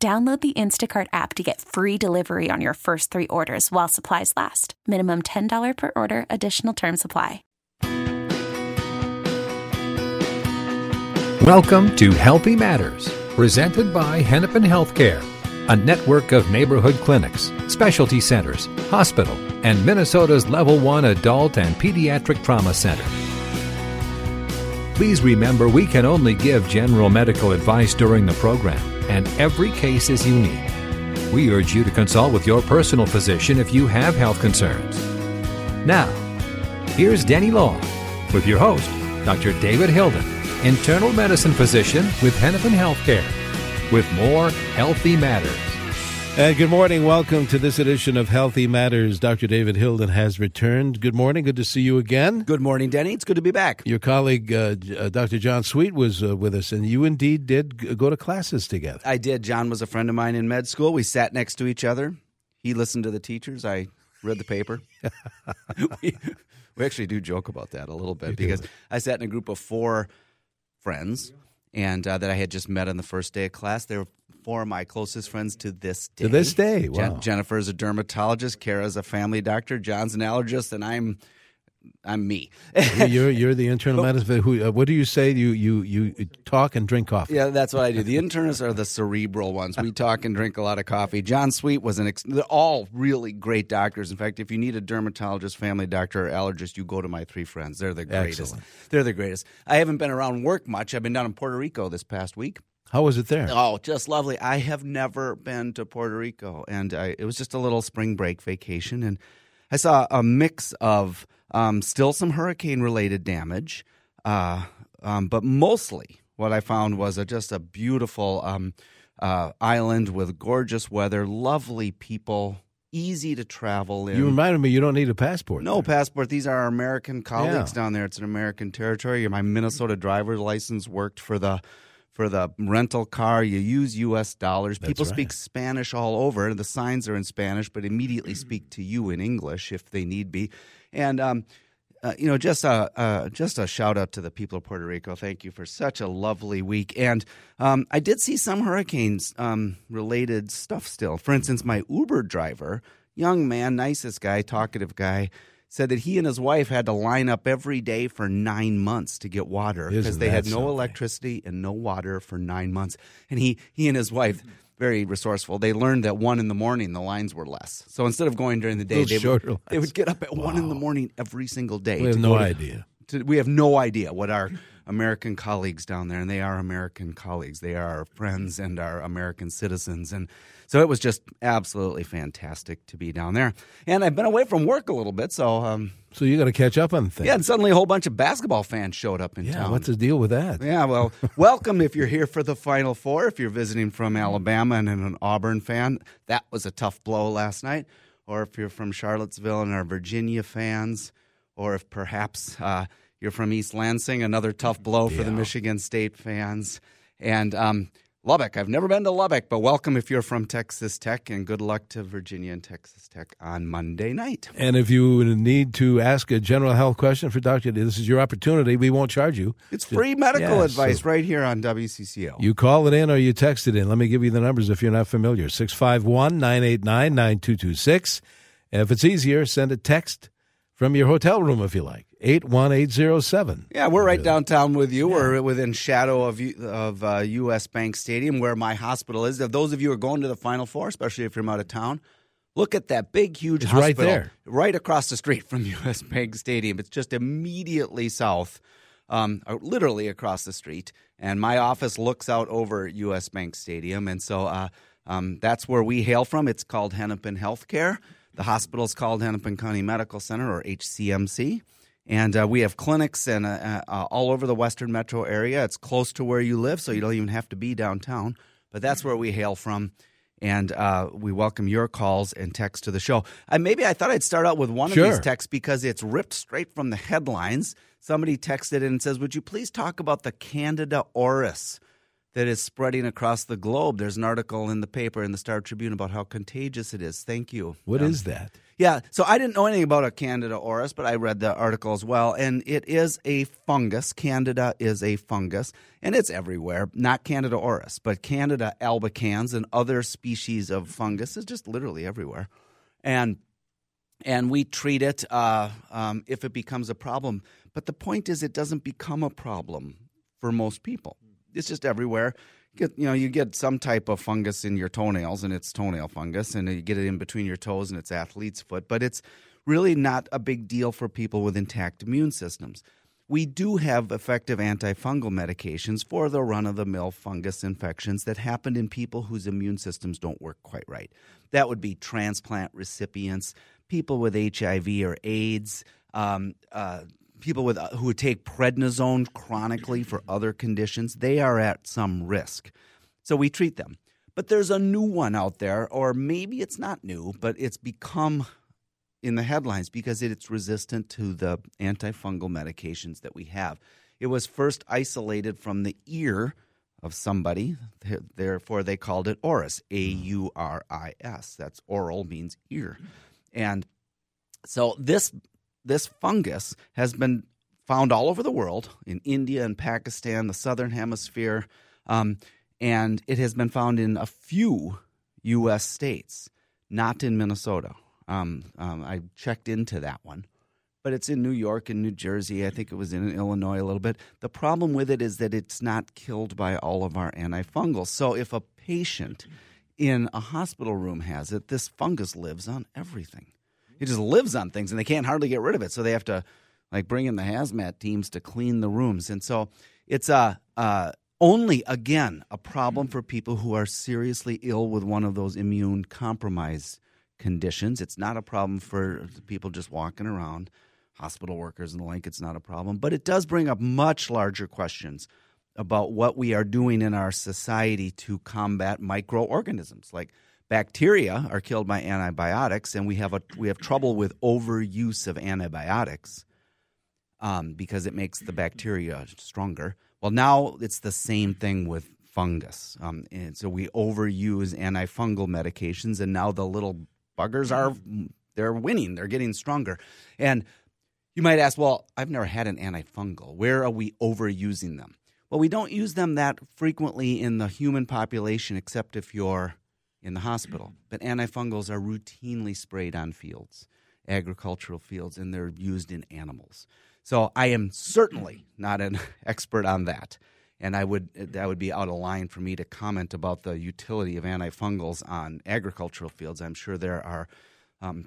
Download the Instacart app to get free delivery on your first three orders while supplies last. Minimum $10 per order. Additional terms apply. Welcome to Healthy Matters, presented by Hennepin Healthcare, a network of neighborhood clinics, specialty centers, hospital, and Minnesota's Level 1 Adult and Pediatric Trauma Center. Please remember we can only give general medical advice during the program, and every case is unique. We urge you to consult with your personal physician if you have health concerns. Now, here's Denny Law with your host, Dr. David Hilden, internal medicine physician with Hennepin Healthcare, with more Healthy Matters. And good morning. Welcome to this edition of Healthy Matters. Dr. David Hilden has returned. Good morning. Good to see you again. Good morning, Denny. It's good to be back. Your colleague, Dr. John Sweet, was with us, and you indeed did go to classes together. I did. John was a friend of mine in med school. We sat next to each other. He listened to the teachers. I read the paper. We actually do joke about that a little bit because I sat in a group of four friends and that I had just met on the first day of class. They were four of my closest friends to this day. To this day, wow. Jennifer is a dermatologist, Kara is a family doctor, John's an allergist, and I'm me. You're the internal medicine. Who? What do you say? You talk and drink coffee. Yeah, that's what I do. The internists are the cerebral ones. We talk and drink a lot of coffee. John Sweet was they're all really great doctors. In fact, if you need a dermatologist, family doctor, or allergist, you go to my three friends. They're the greatest. Excellent. They're the greatest. I haven't been around work much. I've been down in Puerto Rico this past week. How was it there? Oh, just lovely. I have never been to Puerto Rico, and it was just a little spring break vacation, and I saw a mix of still some hurricane-related damage, but mostly what I found was just a beautiful island with gorgeous weather, lovely people, easy to travel in. You reminded me you don't need a passport. No passport. These are our American colleagues down there. It's an American territory. My Minnesota driver's license worked for the rental car. You use U.S. dollars. People speak Spanish all over. The signs are in Spanish, but immediately speak to you in English if they need be. And just a shout out to the people of Puerto Rico. Thank you for such a lovely week. And I did see some hurricanes related stuff still. For instance, my Uber driver, young man, nicest guy, talkative guy, said that he and his wife had to line up every day for 9 months to get water because they had no electricity and no water for 9 months. And he and his wife, very resourceful, they learned that 1 in the morning the lines were less. So instead of going during the day, they would get up at 1 in the morning every single day. We have no idea. We have no idea what our American colleagues down there, and they are American colleagues. They are our friends and our American citizens. And so it was just absolutely fantastic to be down there. And I've been away from work a little bit, so... So you got to catch up on things. Yeah, and suddenly a whole bunch of basketball fans showed up in town. Yeah, what's the deal with that? Yeah, well, welcome if you're here for the Final Four. If you're visiting from Alabama and an Auburn fan, that was a tough blow last night. Or if you're from Charlottesville and are Virginia fans, or if perhaps... You're from East Lansing, another tough blow for the Michigan State fans. And Lubbock, I've never been to Lubbock, but welcome if you're from Texas Tech, and good luck to Virginia and Texas Tech on Monday night. And if you need to ask a general health question for Dr. D, this is your opportunity. We won't charge you. It's free medical advice right here on WCCO. You call it in or you text it in. Let me give you the numbers if you're not familiar. 651-989-9226. And if it's easier, send a text from your hotel room if you like. 81807. Yeah, we're right downtown with you. Yeah. We're within shadow of US Bank Stadium, where my hospital is. If those of you who are going to the Final Four, especially if you're out of town, look at that big, huge hospital right there, right across the street from US Bank Stadium. It's just immediately south, literally across the street. And my office looks out over US Bank Stadium. And so that's where we hail from. It's called Hennepin Healthcare. The hospital's called Hennepin County Medical Center, or HCMC. And we have clinics and all over the Western Metro area. It's close to where you live, so you don't even have to be downtown. But that's where we hail from. And we welcome your calls and texts to the show. Maybe I thought I'd start out with one of these texts because it's ripped straight from the headlines. Somebody texted and says, would you please talk about the Candida auris that is spreading across the globe? There's an article in the paper, in the Star Tribune, about how contagious it is. Thank you. What is that? Yeah, so I didn't know anything about a Candida auris, but I read the article as well. And it is a fungus. Candida is a fungus, and it's everywhere. Not Candida auris, but Candida albicans and other species of fungus is just literally everywhere. And we treat it if it becomes a problem. But the point is it doesn't become a problem for most people. It's just everywhere. You get some type of fungus in your toenails, and it's toenail fungus, and you get it in between your toes, and it's athlete's foot. But it's really not a big deal for people with intact immune systems. We do have effective antifungal medications for the run-of-the-mill fungus infections that happen in people whose immune systems don't work quite right. That would be transplant recipients, people with HIV or AIDS, people who take prednisone chronically for other conditions. They are at some risk. So we treat them. But there's a new one out there, or maybe it's not new, but it's become in the headlines because it's resistant to the antifungal medications that we have. It was first isolated from the ear of somebody. Therefore, they called it auris, A-U-R-I-S. That's oral means ear. And so this fungus has been found all over the world, in India and Pakistan, the southern hemisphere, and it has been found in a few U.S. states, not in Minnesota. I checked into that one, but it's in New York and New Jersey. I think it was in Illinois a little bit. The problem with it is that it's not killed by all of our antifungals. So if a patient in a hospital room has it, this fungus lives on everything. It just lives on things, and they can't hardly get rid of it. So they have to, bring in the hazmat teams to clean the rooms. And so it's only, again, a problem for people who are seriously ill with one of those immune compromised conditions. It's not a problem for people just walking around, hospital workers and the like. It's not a problem. But it does bring up much larger questions about what we are doing in our society to combat microorganisms like bacteria are killed by antibiotics, and we have trouble with overuse of antibiotics because it makes the bacteria stronger. Well, now it's the same thing with fungus, and so we overuse antifungal medications, and now the little buggers they're winning, they're getting stronger. And you might ask, well, I've never had an antifungal. Where are we overusing them? Well, we don't use them that frequently in the human population, except if you're in the hospital. But antifungals are routinely sprayed on fields, agricultural fields, and they're used in animals. So I am certainly not an expert on that. And that would be out of line for me to comment about the utility of antifungals on agricultural fields. I'm sure there are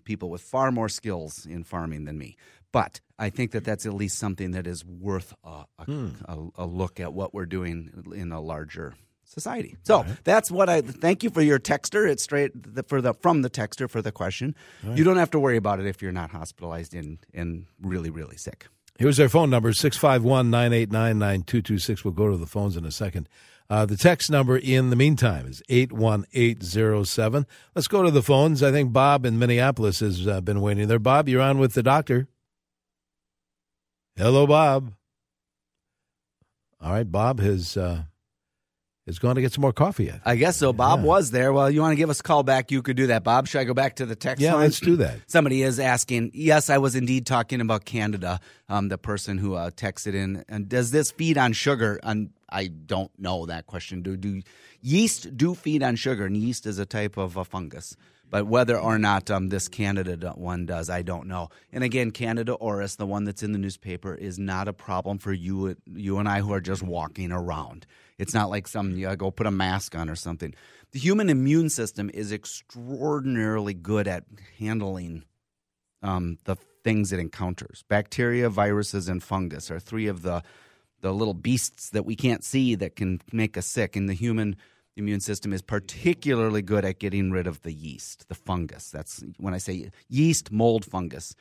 people with far more skills in farming than me. But I think that that's at least something that is worth a look at what we're doing in a larger society. So that's what I thank you for your texter. It's straight from the texter for the question. Right. You don't have to worry about it if you're not hospitalized and really, really sick. Here's our phone number, 651-989-9226. We'll go to the phones in a second. The text number in the meantime is 81807. Let's go to the phones. I think Bob in Minneapolis has been waiting there. Bob, you're on with the doctor. Hello, Bob. All right, Bob has... is going to get some more coffee. I guess so. Bob was there. Well, you want to give us a call back, you could do that. Bob, should I go back to the text line? Yeah, let's do that. Somebody is asking, yes, I was indeed talking about Candida, the person who texted in. And does this feed on sugar? I don't know that question. Do yeast do feed on sugar? And yeast is a type of a fungus. But whether or not this Candida one does, I don't know. And again, Candida auris, the one that's in the newspaper, is not a problem for you and I who are just walking around. It's not like go put a mask on or something. The human immune system is extraordinarily good at handling the things it encounters. Bacteria, viruses, and fungus are three of the little beasts that we can't see that can make us sick. And the human immune system is particularly good at getting rid of the yeast, the fungus. That's when I say yeast, mold, fungus.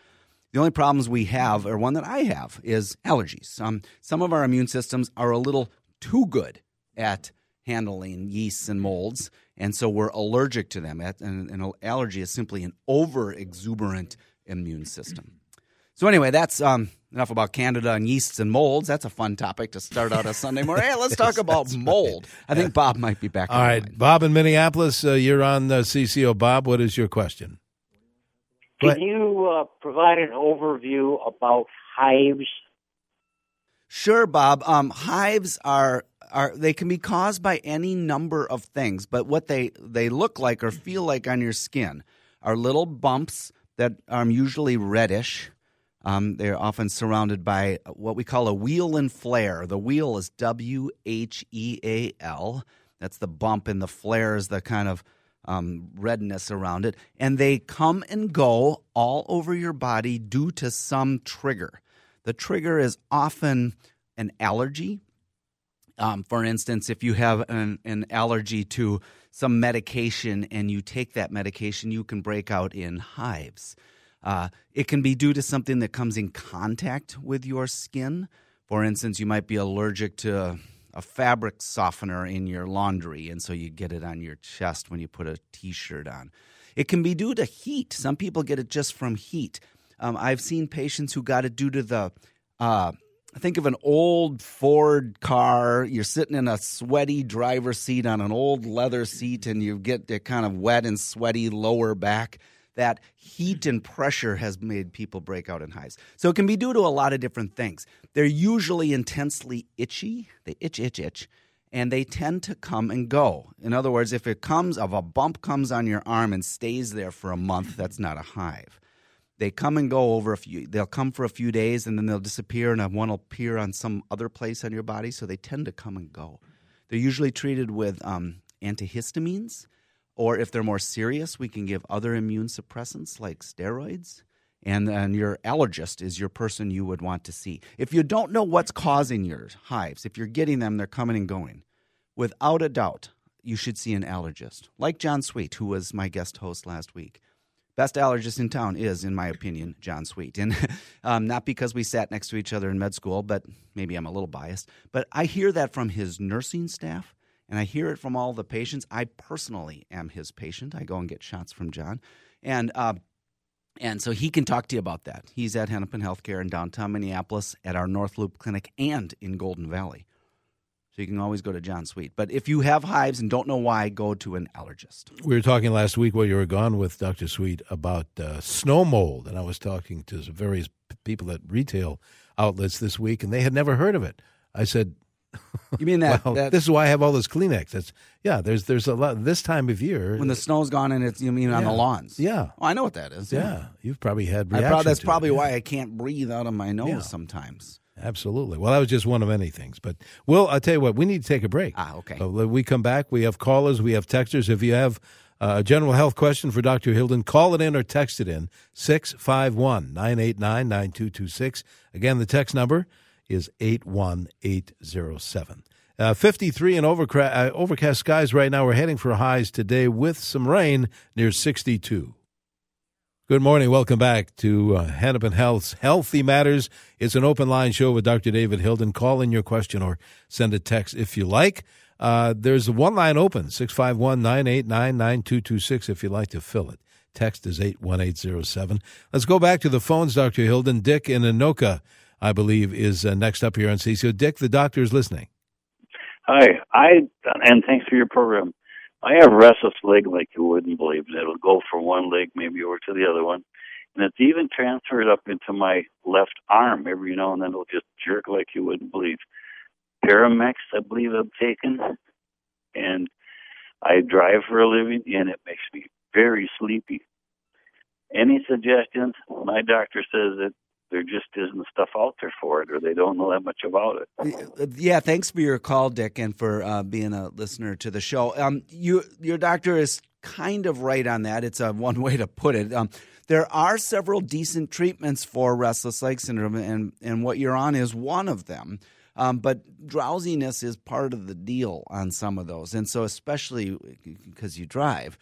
The only problems we have, or one that I have, is allergies. Some of our immune systems are a little too good at handling yeasts and molds, And so we're allergic to them. An allergy is simply an over-exuberant immune system. So anyway, that's enough about Candida and yeasts and molds. That's a fun topic to start out a Sunday morning. Hey, let's talk about mold. I think Bob might be back. All right, Bob in Minneapolis, you're on the CCO. Bob, what is your question? Can you provide an overview about hives? Sure, Bob. Hives are they can be caused by any number of things, but what they look like or feel like on your skin are little bumps that are usually reddish. They're often surrounded by what we call a wheal and flare. The wheal is W-H-E-A-L. That's the bump, and the flare is the kind of redness around it. And they come and go all over your body due to some trigger. The trigger is often an allergy. For instance, if you have an allergy to some medication and you take that medication, you can break out in hives. It can be due to something that comes in contact with your skin. For instance, you might be allergic to a fabric softener in your laundry, and so you get it on your chest when you put a T-shirt on. It can be due to heat. Some people get it just from heat. I've seen patients who got it due to the think of an old Ford car. You're sitting in a sweaty driver's seat on an old leather seat, and you get it kind of wet and sweaty lower back. That heat and pressure has made people break out in hives. So it can be due to a lot of different things. They're usually intensely itchy. They itch, and they tend to come and go. In other words, if a bump comes on your arm and stays there for a month, that's not a hive. They come and go they'll come for a few days, and then they'll disappear, and one will appear on some other place on your body, so they tend to come and go. They're usually treated with antihistamines. Or if they're more serious, we can give other immune suppressants like steroids. And then your allergist is your person you would want to see. If you don't know what's causing your hives, if you're getting them, they're coming and going. Without a doubt, you should see an allergist. Like John Sweet, who was my guest host last week. Best allergist in town is, in my opinion, John Sweet. And not because we sat next to each other in med school, but maybe I'm a little biased. But I hear that from his nursing staff. And I hear it from all the patients. I personally am his patient. I go and get shots from John. And so he can talk to you about that. He's at Hennepin Healthcare in downtown Minneapolis, at our North Loop Clinic, and in Golden Valley. So you can always go to John Sweet. But if you have hives and don't know why, go to an allergist. We were talking last week while you were gone with Dr. Sweet about snow mold. And I was talking to various people at retail outlets this week, and they had never heard of it. I said... You mean that, well, that? This is why I have all those Kleenex. There's a lot this time of year when the snow's gone and it's on the lawns. Yeah, I know what that is. Yeah, you've probably had reactions. That's probably why I can't breathe out of my nose sometimes. Absolutely. Well, that was just one of many things. But Will, I'll tell you what, we need to take a break. Okay. So when we come back, we have callers, we have texters. If you have a general health question for Dr. Hilden, call it in or text it in 651-989-9226. Again, the text number is 81807. 53 and overcast skies right now. We're heading for highs today with some rain near 62. Good morning. Welcome back to Hennepin Health's Healthy Matters. It's an open line show with Dr. David Hilden. Call in your question or send a text if you like. There's one line open, 651-989-9226 if you'd like to fill it. Text is 81807. Let's go back to the phones, Dr. Hilden. Dick in Anoka, I believe, is next up here on CCO. Dick, the doctor is listening. Hi, and thanks for your program. I have restless leg like you wouldn't believe. It'll go from one leg maybe over to the other one, and it's even transferred up into my left arm every now and then. It'll just jerk like you wouldn't believe. Paramex, I believe I've taken, and I drive for a living, and it makes me very sleepy. Any suggestions? My doctor says that there just isn't stuff out there for it, or they don't know that much about it. Yeah, thanks for your call, Dick, and for being a listener to the show. Your doctor is kind of right on that. It's one way to put it. There are several decent treatments for restless leg syndrome, and what you're on is one of them. But drowsiness is part of the deal on some of those, and so especially because you drive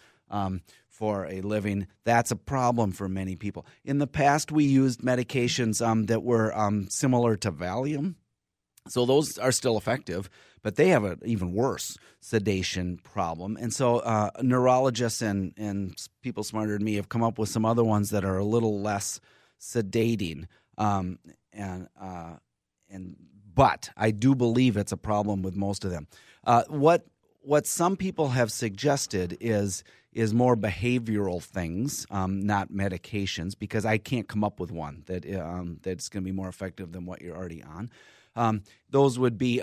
for a living, that's a problem for many people. In the past, we used medications that were similar to Valium, So those are still effective, but they have an even worse sedation problem. And so neurologists and people smarter than me have come up with some other ones that are a little less sedating. But I do believe it's a problem with most of them. What some people have suggested is more behavioral things, not medications, because I can't come up with one that that's going to be more effective than what you're already on. Those would be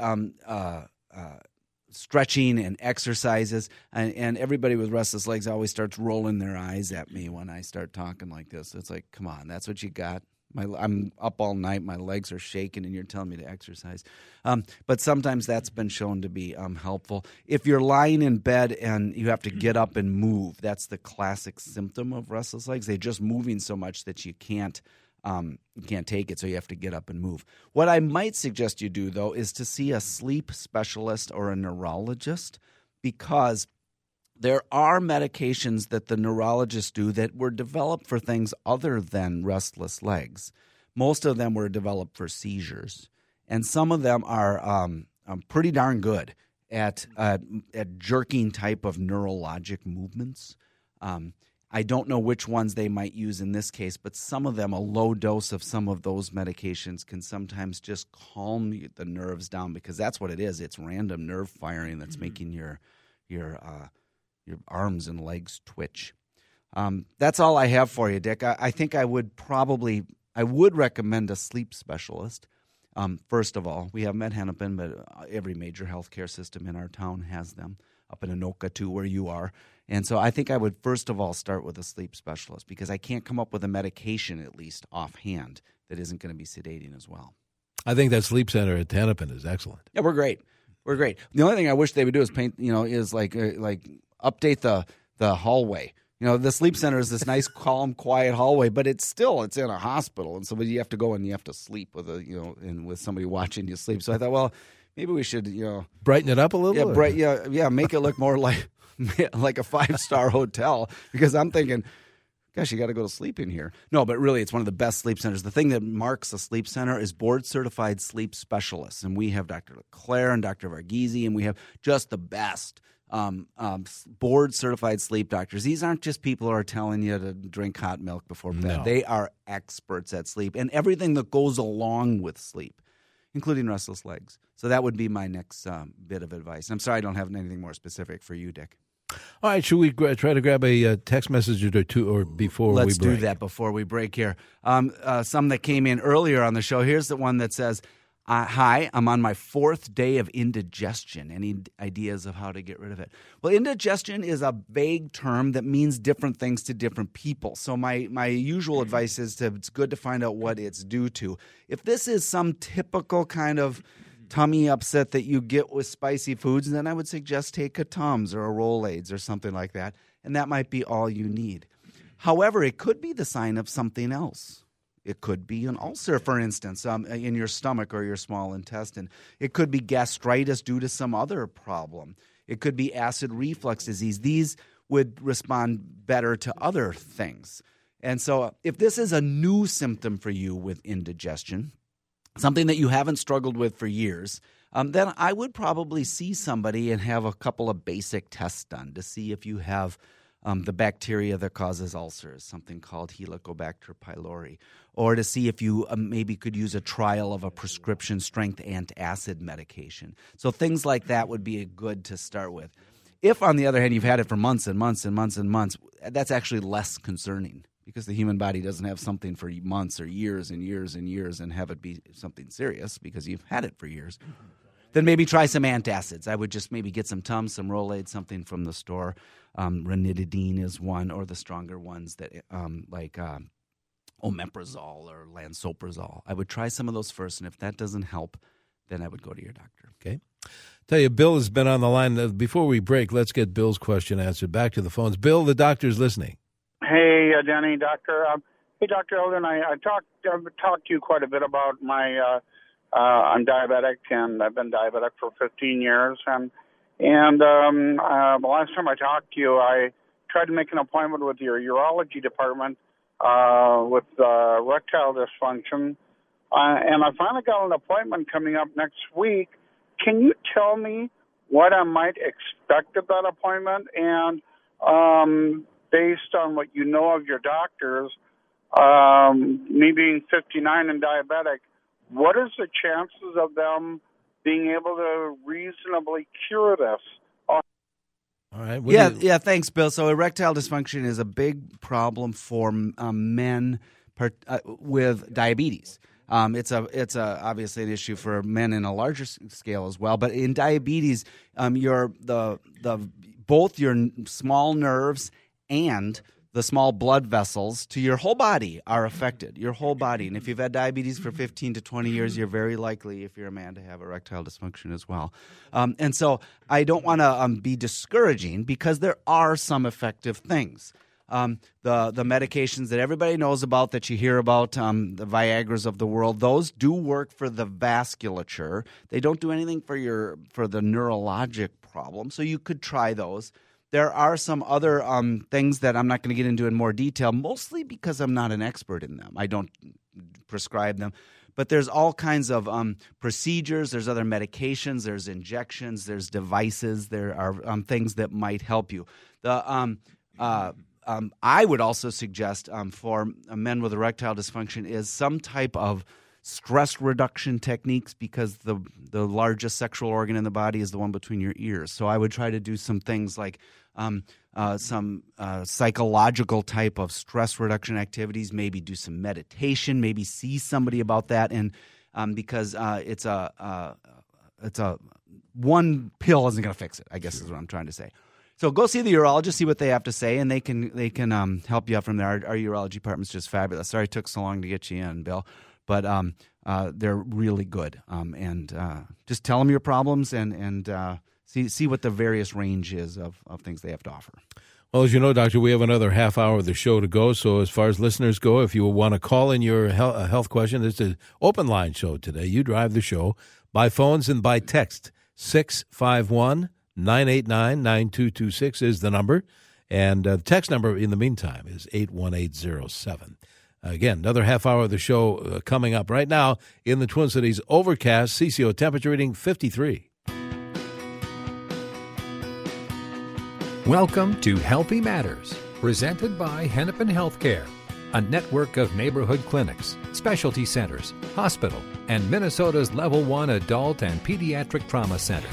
stretching and exercises, and everybody with restless legs always starts rolling their eyes at me when I start talking like this. It's like, come on, that's what you got? I'm up all night, my legs are shaking, and you're telling me to exercise. But sometimes that's been shown to be helpful. If you're lying in bed and you have to get up and move, that's the classic symptom of restless legs. They're just moving so much that you can't take it, so you have to get up and move. What I might suggest you do, though, is to see a sleep specialist or a neurologist, because there are medications that the neurologists do that were developed for things other than restless legs. Most of them were developed for seizures, and some of them are pretty darn good at jerking type of neurologic movements. I don't know which ones they might use in this case, but some of them, a low dose of some of those medications can sometimes just calm the nerves down, because that's what it is. It's random nerve firing that's making your arms and legs twitch. That's all I have for you, Dick. I think I would recommend a sleep specialist. First of all, we have Med Hennepin, but every major healthcare system in our town has them, up in Anoka too, where you are. And so I think I would first of all start with a sleep specialist, because I can't come up with a medication, at least offhand, that isn't going to be sedating as well. I think that sleep center at Hennepin is excellent. Yeah, we're great. We're great. The only thing I wish they would do is paint, update the hallway. You know, the sleep center is this nice, calm, quiet hallway, but it's in a hospital, and so you have to go and you have to sleep with somebody watching you sleep. So I thought, well, maybe we should, brighten it up a little. Yeah, make it look more like a 5-star hotel, because I'm thinking, gosh, you got to go to sleep in here. No, but really, it's one of the best sleep centers. The thing that marks a sleep center is board-certified sleep specialists, and we have Dr. LeClaire and Dr. Varghese, and we have just the best board-certified sleep doctors. These aren't just people who are telling you to drink hot milk before bed. No. They are experts at sleep and everything that goes along with sleep, including restless legs. So that would be my next bit of advice. I'm sorry I don't have anything more specific for you, Dick. All right, should we try to grab a text message or two or before we break? Let's do that before we break here. Some that came in earlier on the show. Here's the one that says, hi, I'm on my 4th day of indigestion. Any ideas of how to get rid of it? Well, indigestion is a vague term that means different things to different people. So my usual advice is it's good to find out what it's due to. If this is some typical kind of tummy upset that you get with spicy foods, and then I would suggest take a Tums or a Rolaids or something like that, and that might be all you need. However, it could be the sign of something else. It could be an ulcer, for instance, in your stomach or your small intestine. It could be gastritis due to some other problem. It could be acid reflux disease. These would respond better to other things. And so if this is a new symptom for you with indigestion, something that you haven't struggled with for years, then I would probably see somebody and have a couple of basic tests done to see if you have the bacteria that causes ulcers, something called Helicobacter pylori, or to see if you maybe could use a trial of a prescription strength antacid medication. So things like that would be good to start with. If, on the other hand, you've had it for months and months and months and months, that's actually less concerning, because the human body doesn't have something for months or years and years and years and have it be something serious because you've had it for years. Then maybe try some antacids. I would just maybe get some Tums, some Rolaids, something from the store. Ranitidine is one, or the stronger ones that omeprazole or lansoprazole. I would try some of those first, and if that doesn't help, then I would go to your doctor. Okay. Tell you, Bill has been on the line. Before we break, let's get Bill's question answered. Back to the phones. Bill, the doctor's listening. Hey, Denny, doctor. Hey, Dr. Hilden, I've talked to you quite a bit about my I'm diabetic, and I've been diabetic for 15 years. And the last time I talked to you, I tried to make an appointment with your urology department with rectal dysfunction. And I finally got an appointment coming up next week. Can you tell me what I might expect at that appointment? And based on what you know of your doctors, me being 59 and diabetic, what is the chances of them being able to reasonably cure this? All right. Yeah, thanks, Bill. So erectile dysfunction is a big problem for men with diabetes. It's obviously an issue for men in a larger scale as well. But in diabetes, both your small nerves and the small blood vessels to your whole body are affected. Your whole body, and if you've had diabetes for 15 to 20 years, you're very likely, if you're a man, to have erectile dysfunction as well. And so, I don't want to be discouraging because there are some effective things. The medications that everybody knows about, that you hear about, the Viagras of the world, those do work for the vasculature. They don't do anything for the neurologic problem. So you could try those. There are some other things that I'm not going to get into in more detail, mostly because I'm not an expert in them. I don't prescribe them. But there's all kinds of procedures. There's other medications. There's injections. There's devices. There are things that might help you. I would also suggest for men with erectile dysfunction is some type of stress reduction techniques, because the largest sexual organ in the body is the one between your ears. So I would try to do some things like some psychological type of stress reduction activities, maybe do some meditation, maybe see somebody about that. And because it's a one pill isn't going to fix it, I guess is what I'm trying to say. So go see the urologist, see what they have to say, and they can help you out from there. Our urology department's just fabulous. Sorry it took so long to get you in, Bill, but they're really good. And just tell them your problems and see what the various range is of things they have to offer. Well, as you know, Doctor, we have another half hour of the show to go. So as far as listeners go, if you want to call in your health question, this is an open line show today. You drive the show by phones and by text, 651 989-9226 is the number, and the text number in the meantime is 81807. Again, another half hour of the show coming up right now in the Twin Cities. Overcast, CCO temperature reading 53. Welcome to Healthy Matters, presented by Hennepin Healthcare, a network of neighborhood clinics, specialty centers, hospital, and Minnesota's Level 1 Adult and Pediatric Trauma Center.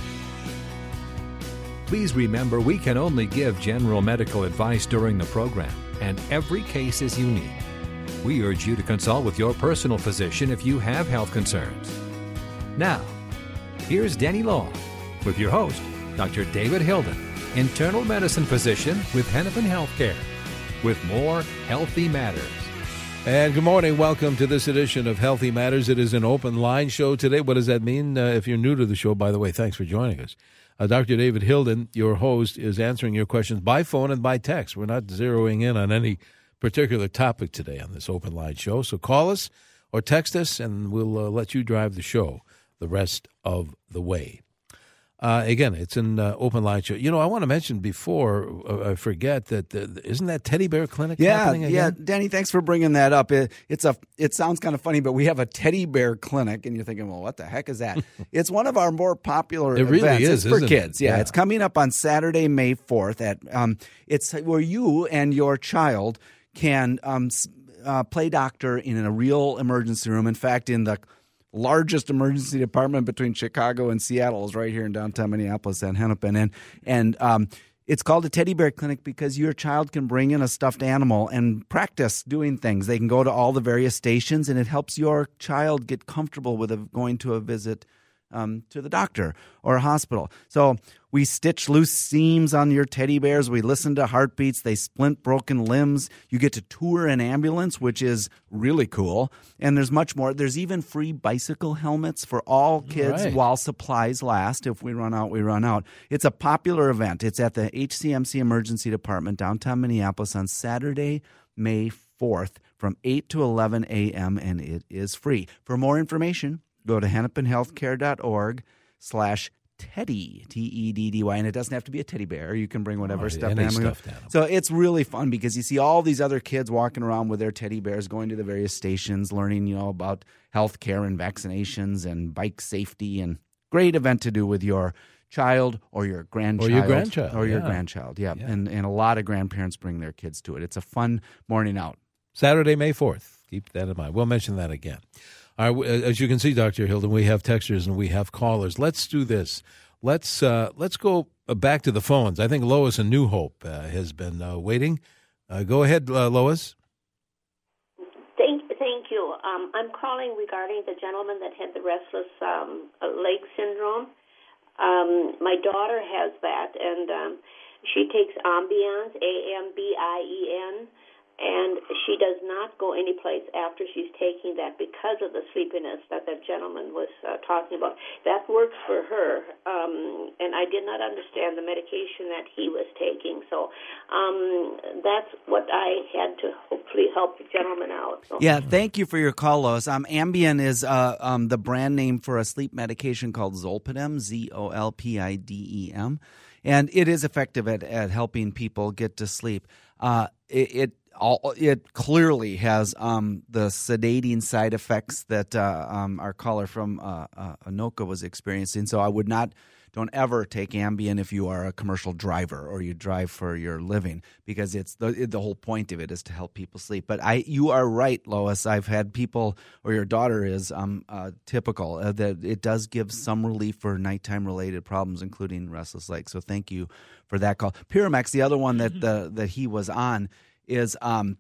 Please remember, we can only give general medical advice during the program, and every case is unique. We urge you to consult with your personal physician if you have health concerns. Now, here's Denny Law with your host, Dr. David Hilden, internal medicine physician with Hennepin Healthcare, with more Healthy Matters. And good morning. Welcome to this edition of Healthy Matters. It is an open line show today. What does that mean? If you're new to the show, by the way, thanks for joining us. Dr. David Hilden, your host, is answering your questions by phone and by text. We're not zeroing in on any particular topic today on this open line show. So call us or text us, and we'll let you drive the show the rest of the way. Again, it's an open line show. You know, I want to mention before I forget that isn't that Teddy Bear Clinic happening again? Yeah, Danny, thanks for bringing that up. It sounds kind of funny, but we have a Teddy Bear Clinic, and you're thinking, well, what the heck is that? It's one of our more popular events. It really is, it's for kids. It? Yeah, it's coming up on Saturday, May 4th. It's where you and your child can play doctor in a real emergency room. In fact, in the largest emergency department between Chicago and Seattle is right here in downtown Minneapolis and Hennepin. And it's called a Teddy Bear Clinic because your child can bring in a stuffed animal and practice doing things. They can go to all the various stations, and it helps your child get comfortable with going to a visit to the doctor or a hospital. So we stitch loose seams on your teddy bears. We listen to heartbeats. They splint broken limbs. You get to tour an ambulance, which is really cool. And there's much more. There's even free bicycle helmets for all kids while supplies last. If we run out, we run out. It's a popular event. It's at the HCMC Emergency Department, downtown Minneapolis, on Saturday, May 4th from 8 to 11 a.m., and it is free. For more information, go to HennepinHealthcare.org/TeddyBearClinic. Teddy, T-E-D-D-Y, and it doesn't have to be a teddy bear. You can bring whatever stuffed animal. So it's really fun because you see all these other kids walking around with their teddy bears, going to the various stations, learning, you know, about healthcare and vaccinations and bike safety, and great event to do with your child or your grandchild. Or your grandchild. And a lot of grandparents bring their kids to it. It's a fun morning out. Saturday, May 4th. Keep that in mind. We'll mention that again. All right, as you can see, Dr. Hilden, we have texters and we have callers. Let's do this. Let's go back to the phones. I think Lois in New Hope has been waiting. Go ahead, Lois. Thank you. I'm calling regarding the gentleman that had the restless leg syndrome. My daughter has that, and she takes Ambien, A-M-B-I-E-N. And she does not go any place after she's taking that because of the sleepiness that that gentleman was talking about. That works for her, and I did not understand the medication that he was taking. So that's what I had to hopefully help the gentleman out. So. Yeah, thank you for your call, Lois. Ambien is the brand name for a sleep medication called Zolpidem, Z-O-L-P-I-D-E-M, and it is effective at helping people get to sleep. It clearly has the sedating side effects that our caller from Anoka was experiencing. So I would not, don't ever take Ambien if you are a commercial driver or you drive for your living, because it's the whole point of it is to help people sleep. But you are right, Lois. I've had people, or your daughter is typical, that it does give some relief for nighttime-related problems, including restless legs. So thank you for that call. Paramex, the other one that he was on, is less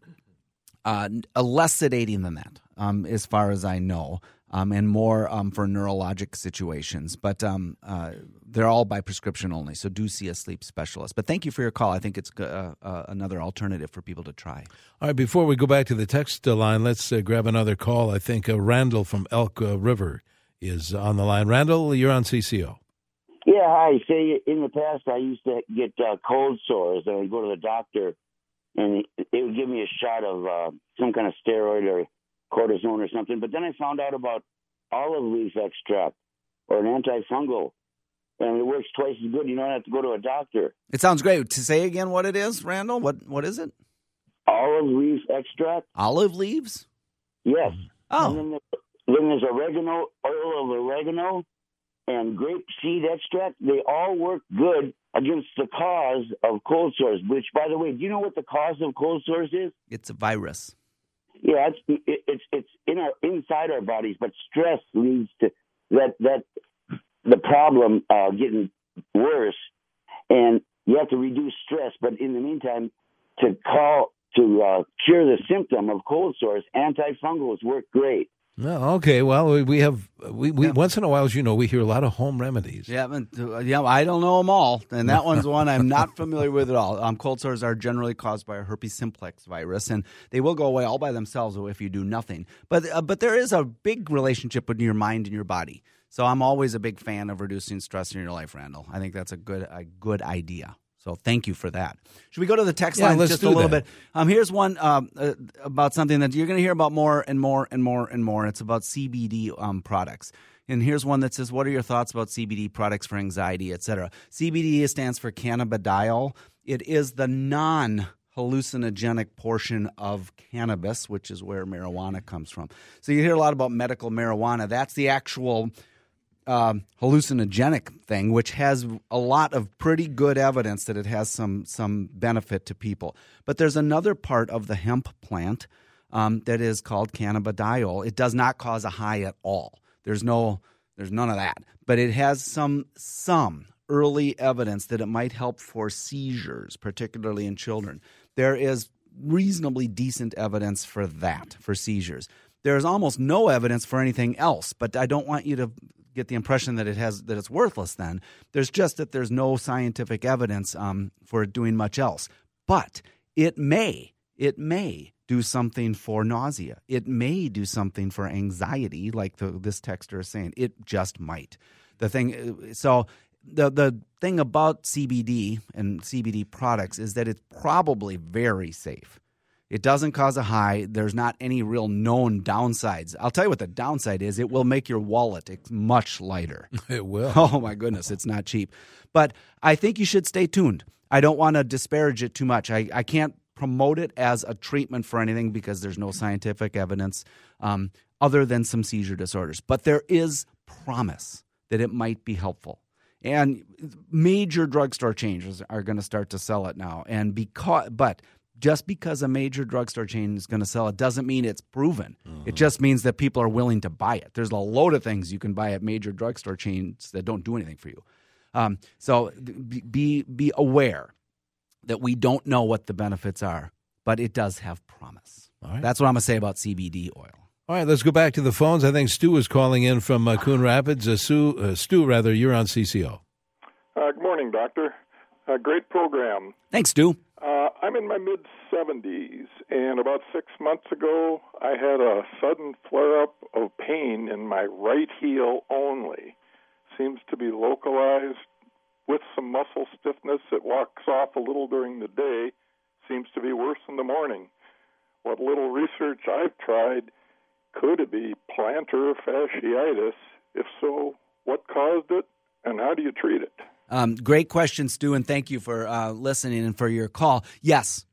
sedating than that, as far as I know, and more for neurologic situations. But they're all by prescription only, so do see a sleep specialist. But thank you for your call. I think it's another alternative for people to try. All right, before we go back to the text line, let's grab another call. I think Randall from Elk River is on the line. Randall, you're on CCO. Yeah, hi. Say, in the past, I used to get cold sores, and I'd go to the doctor, and they would give me a shot of some kind of steroid or cortisone or something. But then I found out about olive leaf extract or an antifungal, and it works twice as good. You don't have to go to a doctor. It sounds great. To say again what it is, Randall, what is it? Olive leaf extract. Olive leaves? Yes. Oh. And then there's oregano, oil of oregano, and grape seed extract. They all work good against the cause of cold sores, which, by the way, do you know what the cause of cold sores is? It's a virus. Yeah, it's inside our bodies, but stress leads to the problem getting worse, and you have to reduce stress. But in the meantime, to cure the symptom of cold sores, antifungals work great. Oh, okay, well, we have once in a while, as you know, we hear a lot of home remedies. Yeah, I don't know them all, and that one's one I'm not familiar with at all. Cold sores are generally caused by a herpes simplex virus, and they will go away all by themselves if you do nothing. But there is a big relationship between your mind and your body, so I'm always a big fan of reducing stress in your life, Randall. I think that's a good idea. So thank you for that. Should we go to the text line just a little bit? Here's one about something that you're going to hear about more and more and more and more. It's about CBD products. And here's one that says, what are your thoughts about CBD products for anxiety, et cetera? CBD stands for cannabidiol. It is the non-hallucinogenic portion of cannabis, which is where marijuana comes from. So you hear a lot about medical marijuana. That's the actual hallucinogenic thing, which has a lot of pretty good evidence that it has some benefit to people. But there's another part of the hemp plant that is called cannabidiol. It does not cause a high at all. There's none of that. But it has some early evidence that it might help for seizures, particularly in children. There is reasonably decent evidence for that, for seizures. There's almost no evidence for anything else, but I don't want you to get the impression that it's worthless then. There's just that there's no scientific evidence for doing much else. But it may do something for nausea. It may do something for anxiety, like this texter is saying. It just might. The thing about CBD and CBD products is that it's probably very safe. It doesn't cause a high. There's not any real known downsides. I'll tell you what the downside is. It will make your wallet much lighter. It will. Oh, my goodness. It's not cheap. But I think you should stay tuned. I don't want to disparage it too much. I can't promote it as a treatment for anything because there's no scientific evidence other than some seizure disorders. But there is promise that it might be helpful. And major drugstore chains are going to start to sell it now. But just because a major drugstore chain is going to sell it doesn't mean it's proven. Mm-hmm. It just means that people are willing to buy it. There's a load of things you can buy at major drugstore chains that don't do anything for you. So be aware that we don't know what the benefits are, but it does have promise. All right. That's what I'm going to say about CBD oil. All right, let's go back to the phones. I think Stu is calling in from Coon Rapids. Stu, you're on CCO. Good morning, Doctor. Great program. Thanks, Stu. I'm in my mid-70s, and about 6 months ago, I had a sudden flare-up of pain in my right heel only. Seems to be localized with some muscle stiffness. It walks off a little during the day. Seems to be worse in the morning. What little research I've tried, could it be plantar fasciitis? If so, what caused it, and how do you treat it? Great question, Stu, and thank you for listening and for your call. Yes,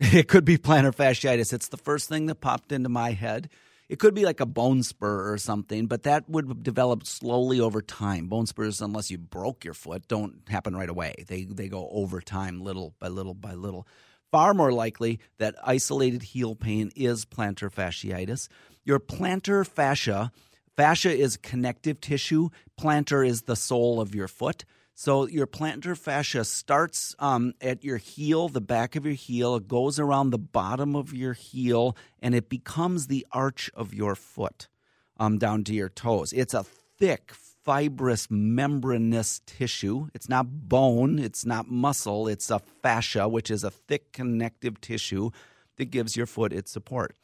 it could be plantar fasciitis. It's the first thing that popped into my head. It could be like a bone spur or something, but that would develop slowly over time. Bone spurs, unless you broke your foot, don't happen right away. They go over time, little by little by little. Far more likely that isolated heel pain is plantar fasciitis. Your plantar fascia is connective tissue. Plantar is the sole of your foot. So your plantar fascia starts at your heel, the back of your heel. It goes around the bottom of your heel, and it becomes the arch of your foot down to your toes. It's a thick, fibrous, membranous tissue. It's not bone. It's not muscle. It's a fascia, which is a thick connective tissue that gives your foot its support.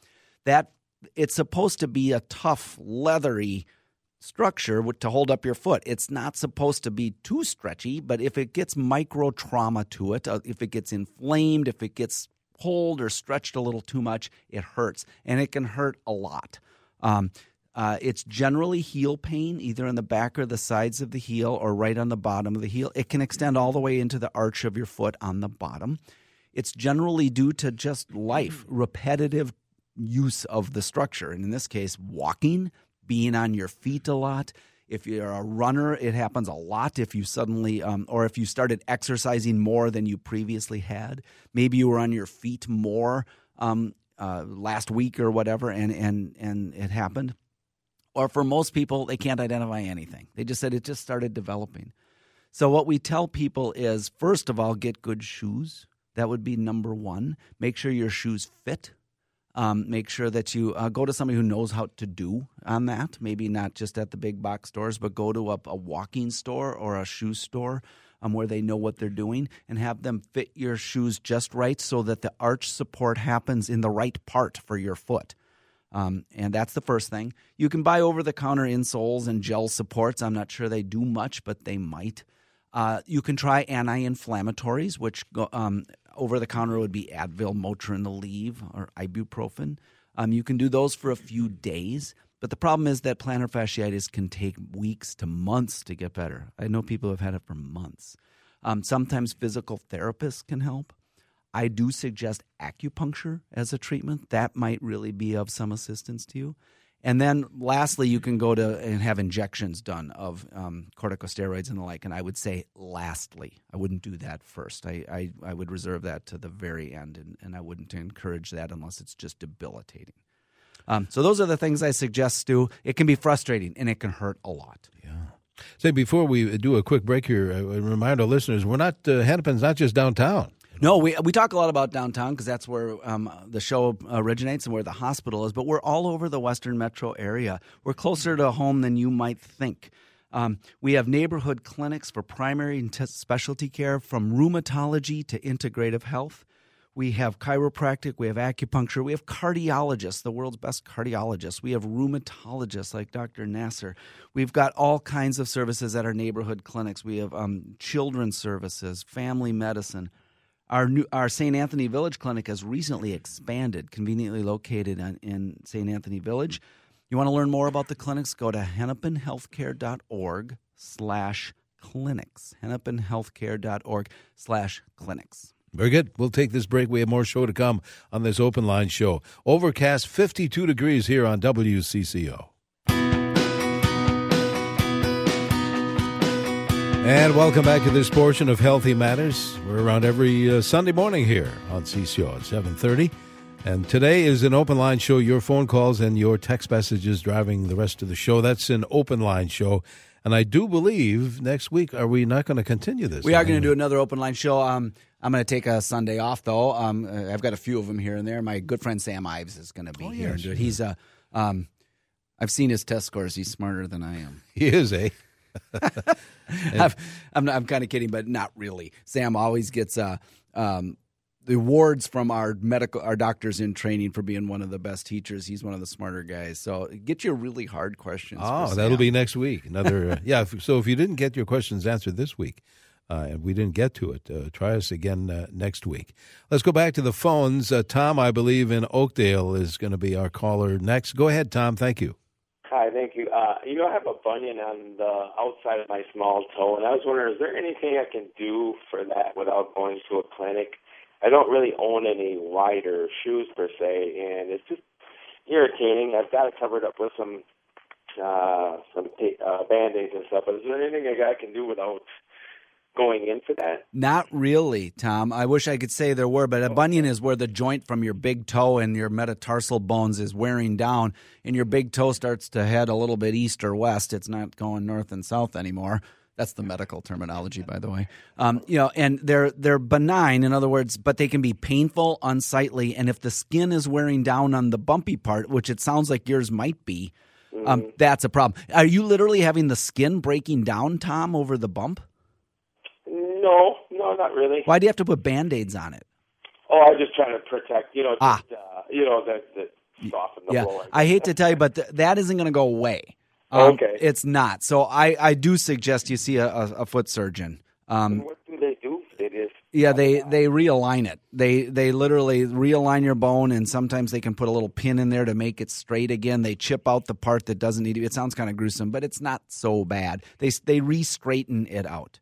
It's supposed to be a tough, leathery structure to hold up your foot. It's not supposed to be too stretchy, but if it gets micro trauma to it, if it gets inflamed, if it gets pulled or stretched a little too much, it hurts, and it can hurt a lot. It's generally heel pain, either in the back or the sides of the heel or right on the bottom of the heel. It can extend all the way into the arch of your foot on the bottom. It's generally due to just life, repetitive use of the structure. And in this case, walking, being on your feet a lot. If you're a runner, it happens a lot if you suddenly or if you started exercising more than you previously had. Maybe you were on your feet more last week or whatever, and it happened. Or for most people, they can't identify anything. They just said it just started developing. So what we tell people is, first of all, get good shoes. That would be number one. Make sure your shoes fit. Make sure that you go to somebody who knows how to do on that, maybe not just at the big box stores, but go to a walking store or a shoe store where they know what they're doing, and have them fit your shoes just right so that the arch support happens in the right part for your foot. And that's the first thing. You can buy over-the-counter insoles and gel supports. I'm not sure they do much, but they might. You can try anti-inflammatories, which go, over-the-counter would be Advil, Motrin, Aleve, or ibuprofen. You can do those for a few days, but the problem is that plantar fasciitis can take weeks to months to get better. I know people have had it for months. Sometimes physical therapists can help. I do suggest acupuncture as a treatment. That might really be of some assistance to you. And then lastly, you can go to and have injections done of corticosteroids and the like. And I would say lastly. I wouldn't do that first. I would reserve that to the very end, and I wouldn't encourage that unless it's just debilitating. So those are the things I suggest, Stu. It can be frustrating, and it can hurt a lot. Yeah. Say, before we do a quick break here, I remind our listeners, we're not Hennepin's not just downtown. No, we talk a lot about downtown because that's where the show originates and where the hospital is, but we're all over the Western Metro area. We're closer to home than you might think. We have neighborhood clinics for primary and specialty care, from rheumatology to integrative health. We have chiropractic. We have acupuncture. We have cardiologists, the world's best cardiologists. We have rheumatologists like Dr. Nasser. We've got all kinds of services at our neighborhood clinics. We have children's services, family medicine. Our St. Anthony Village clinic has recently expanded, conveniently located in St. Anthony Village. You want to learn more about the clinics? Go to hennepinhealthcare.org/clinics. hennepinhealthcare.org/clinics. Very good. We'll take this break. We have more show to come on this Open Line show. Overcast, 52 degrees here on WCCO. And welcome back to this portion of Healthy Matters. We're around every Sunday morning here on CCO at 7:30. And today is an open line show. Your phone calls and your text messages driving the rest of the show. That's an open line show. And I do believe next week, are we not going to continue this? We are going to do another open line show. I'm going to take a Sunday off, though. I've got a few of them here and there. My good friend Sam Ives is going to be here. Sure. He's I've seen his test scores. He's smarter than I am. He is, eh? I'm kind of kidding, but not really. Sam always gets the awards from our doctors in training for being one of the best teachers. He's one of the smarter guys. So get your really hard questions. Oh, that'll be next week. Another yeah. So if you didn't get your questions answered this week, and we didn't get to it, try us again next week. Let's go back to the phones. Tom, I believe in Oakdale is going to be our caller next. Go ahead, Tom. Thank you. Hi, thank you. I have a bunion on the outside of my small toe, and I was wondering, is there anything I can do for that without going to a clinic? I don't really own any wider shoes, per se, and it's just irritating. I've got it covered up with some Band-Aids and stuff, but is there anything I can do without going in for that? Not really, Tom. I wish I could say there were, but a bunion is where the joint from your big toe and your metatarsal bones is wearing down, and your big toe starts to head a little bit east or west. It's not going north and south anymore. That's the medical terminology, by the way. And they're benign, in other words, but they can be painful, unsightly, and if the skin is wearing down on the bumpy part, which it sounds like yours might be, that's a problem. Are you literally having the skin breaking down, Tom, over the bump? No, not really. Why do you have to put Band-Aids on it? Oh, I'm just trying to protect, that soften the blow. I hate to tell you, but that isn't going to go away. Okay. It's not. So I do suggest you see a foot surgeon. What do they do? They realign it. They literally realign your bone, and sometimes they can put a little pin in there to make it straight again. They chip out the part that doesn't need to be. It sounds kind of gruesome, but it's not so bad. They re-straighten it out.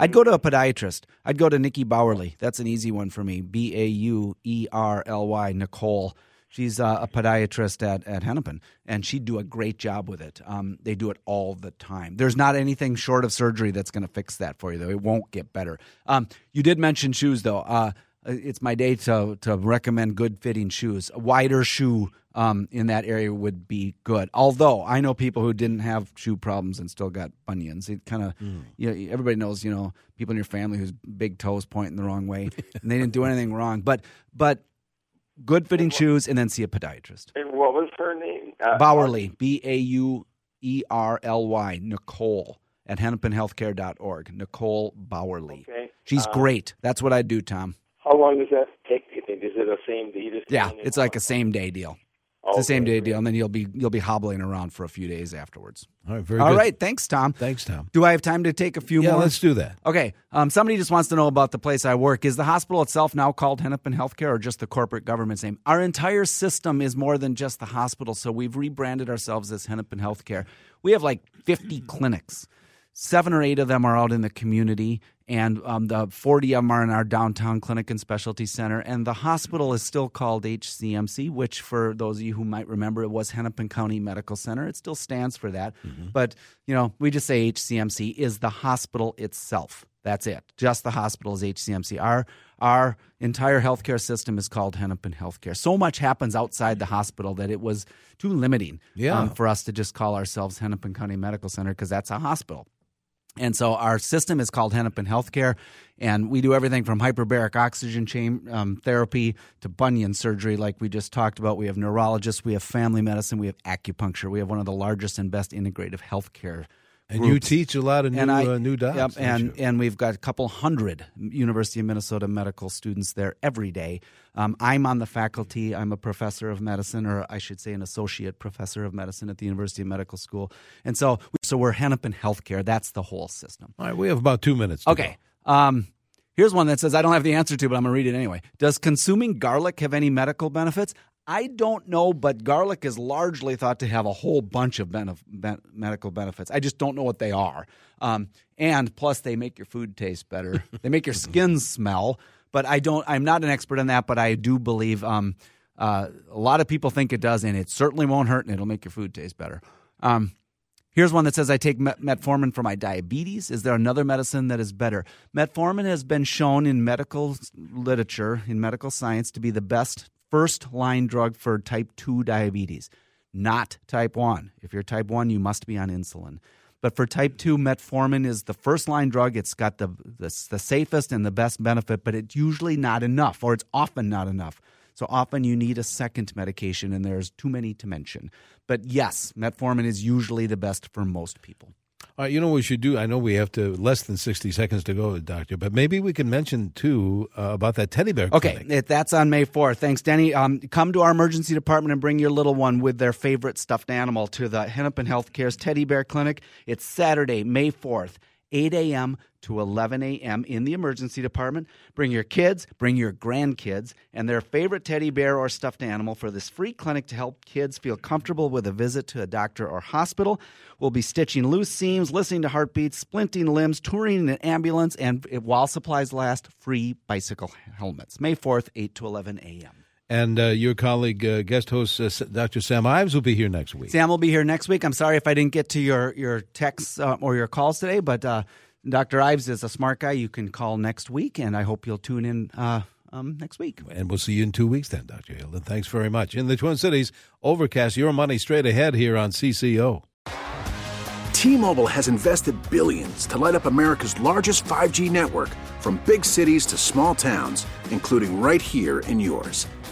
I'd go to a podiatrist. I'd go to Nicole Bauerly. That's an easy one for me. Bauerly, Nicole. She's a podiatrist at Hennepin, and she'd do a great job with it. They do it all the time. There's not anything short of surgery that's going to fix that for you, though. It won't get better. You did mention shoes, though. It's my day to recommend good-fitting shoes. A wider shoe in that area would be good. Although I know people who didn't have shoe problems and still got bunions. It kind of, everybody knows, people in your family whose big toes pointing the wrong way, and they didn't do anything wrong. But good-fitting shoes, and then see a podiatrist. And what was her name? Bauerly, Bauerly, Nicole. At HennepinHealthcare.org, Nicole Bauerly. Okay. She's great. That's what I do, Tom. How long does that take? Do you think? Is it a same day? Yeah, it's like a same day deal. It's a same day deal, and then you'll be hobbling around for a few days afterwards. All right, very good. All right, thanks, Tom. Thanks, Tom. Do I have time to take a few more? Yeah, let's do that. Okay. Somebody just wants to know about the place I work. Is the hospital itself now called Hennepin Healthcare or just the corporate government's name? Our entire system is more than just the hospital, so we've rebranded ourselves as Hennepin Healthcare. We have like 50 clinics. 7 or 8 of them are out in the community, and the 40 of them are in our downtown clinic and specialty center. And the hospital is still called HCMC, which for those of you who might remember, it was Hennepin County Medical Center. It still stands for that. Mm-hmm. But, we just say HCMC is the hospital itself. That's it. Just the hospital is HCMC. Our entire healthcare system is called Hennepin Healthcare. So much happens outside the hospital that it was too limiting for us to just call ourselves Hennepin County Medical Center because that's a hospital. And so our system is called Hennepin Healthcare, and we do everything from hyperbaric oxygen chamber therapy to bunion surgery like we just talked about. We have neurologists. We have family medicine. We have acupuncture. We have one of the largest and best integrative healthcare groups. And you teach a lot of new docs. Yep, and we've got a couple hundred University of Minnesota medical students there every day. I'm on the faculty. I'm a professor of medicine, or I should say an associate professor of medicine at the University of Medical School. And so we're Hennepin Healthcare. That's the whole system. All right, we have about 2 minutes to go. Okay. Here's one that says I don't have the answer to, but I'm going to read it anyway. Does consuming garlic have any medical benefits? I don't know, but garlic is largely thought to have a whole bunch of medical benefits. I just don't know what they are. And plus, they make your food taste better. They make your skin smell. But I'm not an expert on that, but I do believe a lot of people think it does, and it certainly won't hurt, and it'll make your food taste better. Here's one that says I take metformin for my diabetes. Is there another medicine that is better? Metformin has been shown in medical literature, in medical science, to be the best first-line drug for type 2 diabetes, not type 1. If you're type 1, you must be on insulin. But for type 2, metformin is the first-line drug. It's got the safest and the best benefit, but it's usually not enough, or it's often not enough. So often you need a second medication, and there's too many to mention. But yes, metformin is usually the best for most people. All right, you know what we should do? I know we have to less than 60 seconds to go, Doctor, but maybe we can mention, too, about that teddy bear clinic. Okay, that's on May 4th. Thanks, Denny. Come to our emergency department and bring your little one with their favorite stuffed animal to the Hennepin Healthcare's Teddy Bear Clinic. It's Saturday, May 4th, 8 a.m. to 11 a.m. in the emergency department. Bring your kids, bring your grandkids, and their favorite teddy bear or stuffed animal for this free clinic to help kids feel comfortable with a visit to a doctor or hospital. We'll be stitching loose seams, listening to heartbeats, splinting limbs, touring in an ambulance, and while supplies last, free bicycle helmets. May 4th, 8 to 11 a.m. And your colleague, guest host, Dr. Sam Ives, will be here next week. Sam will be here next week. I'm sorry if I didn't get to your texts or your calls today, but Dr. Ives is a smart guy. You can call next week, and I hope you'll tune in next week. And we'll see you in 2 weeks then, Dr. Hilden. Thanks very much. In the Twin Cities, Overcast, your money straight ahead here on CCO. T-Mobile has invested billions to light up America's largest 5G network, from big cities to small towns, including right here in yours.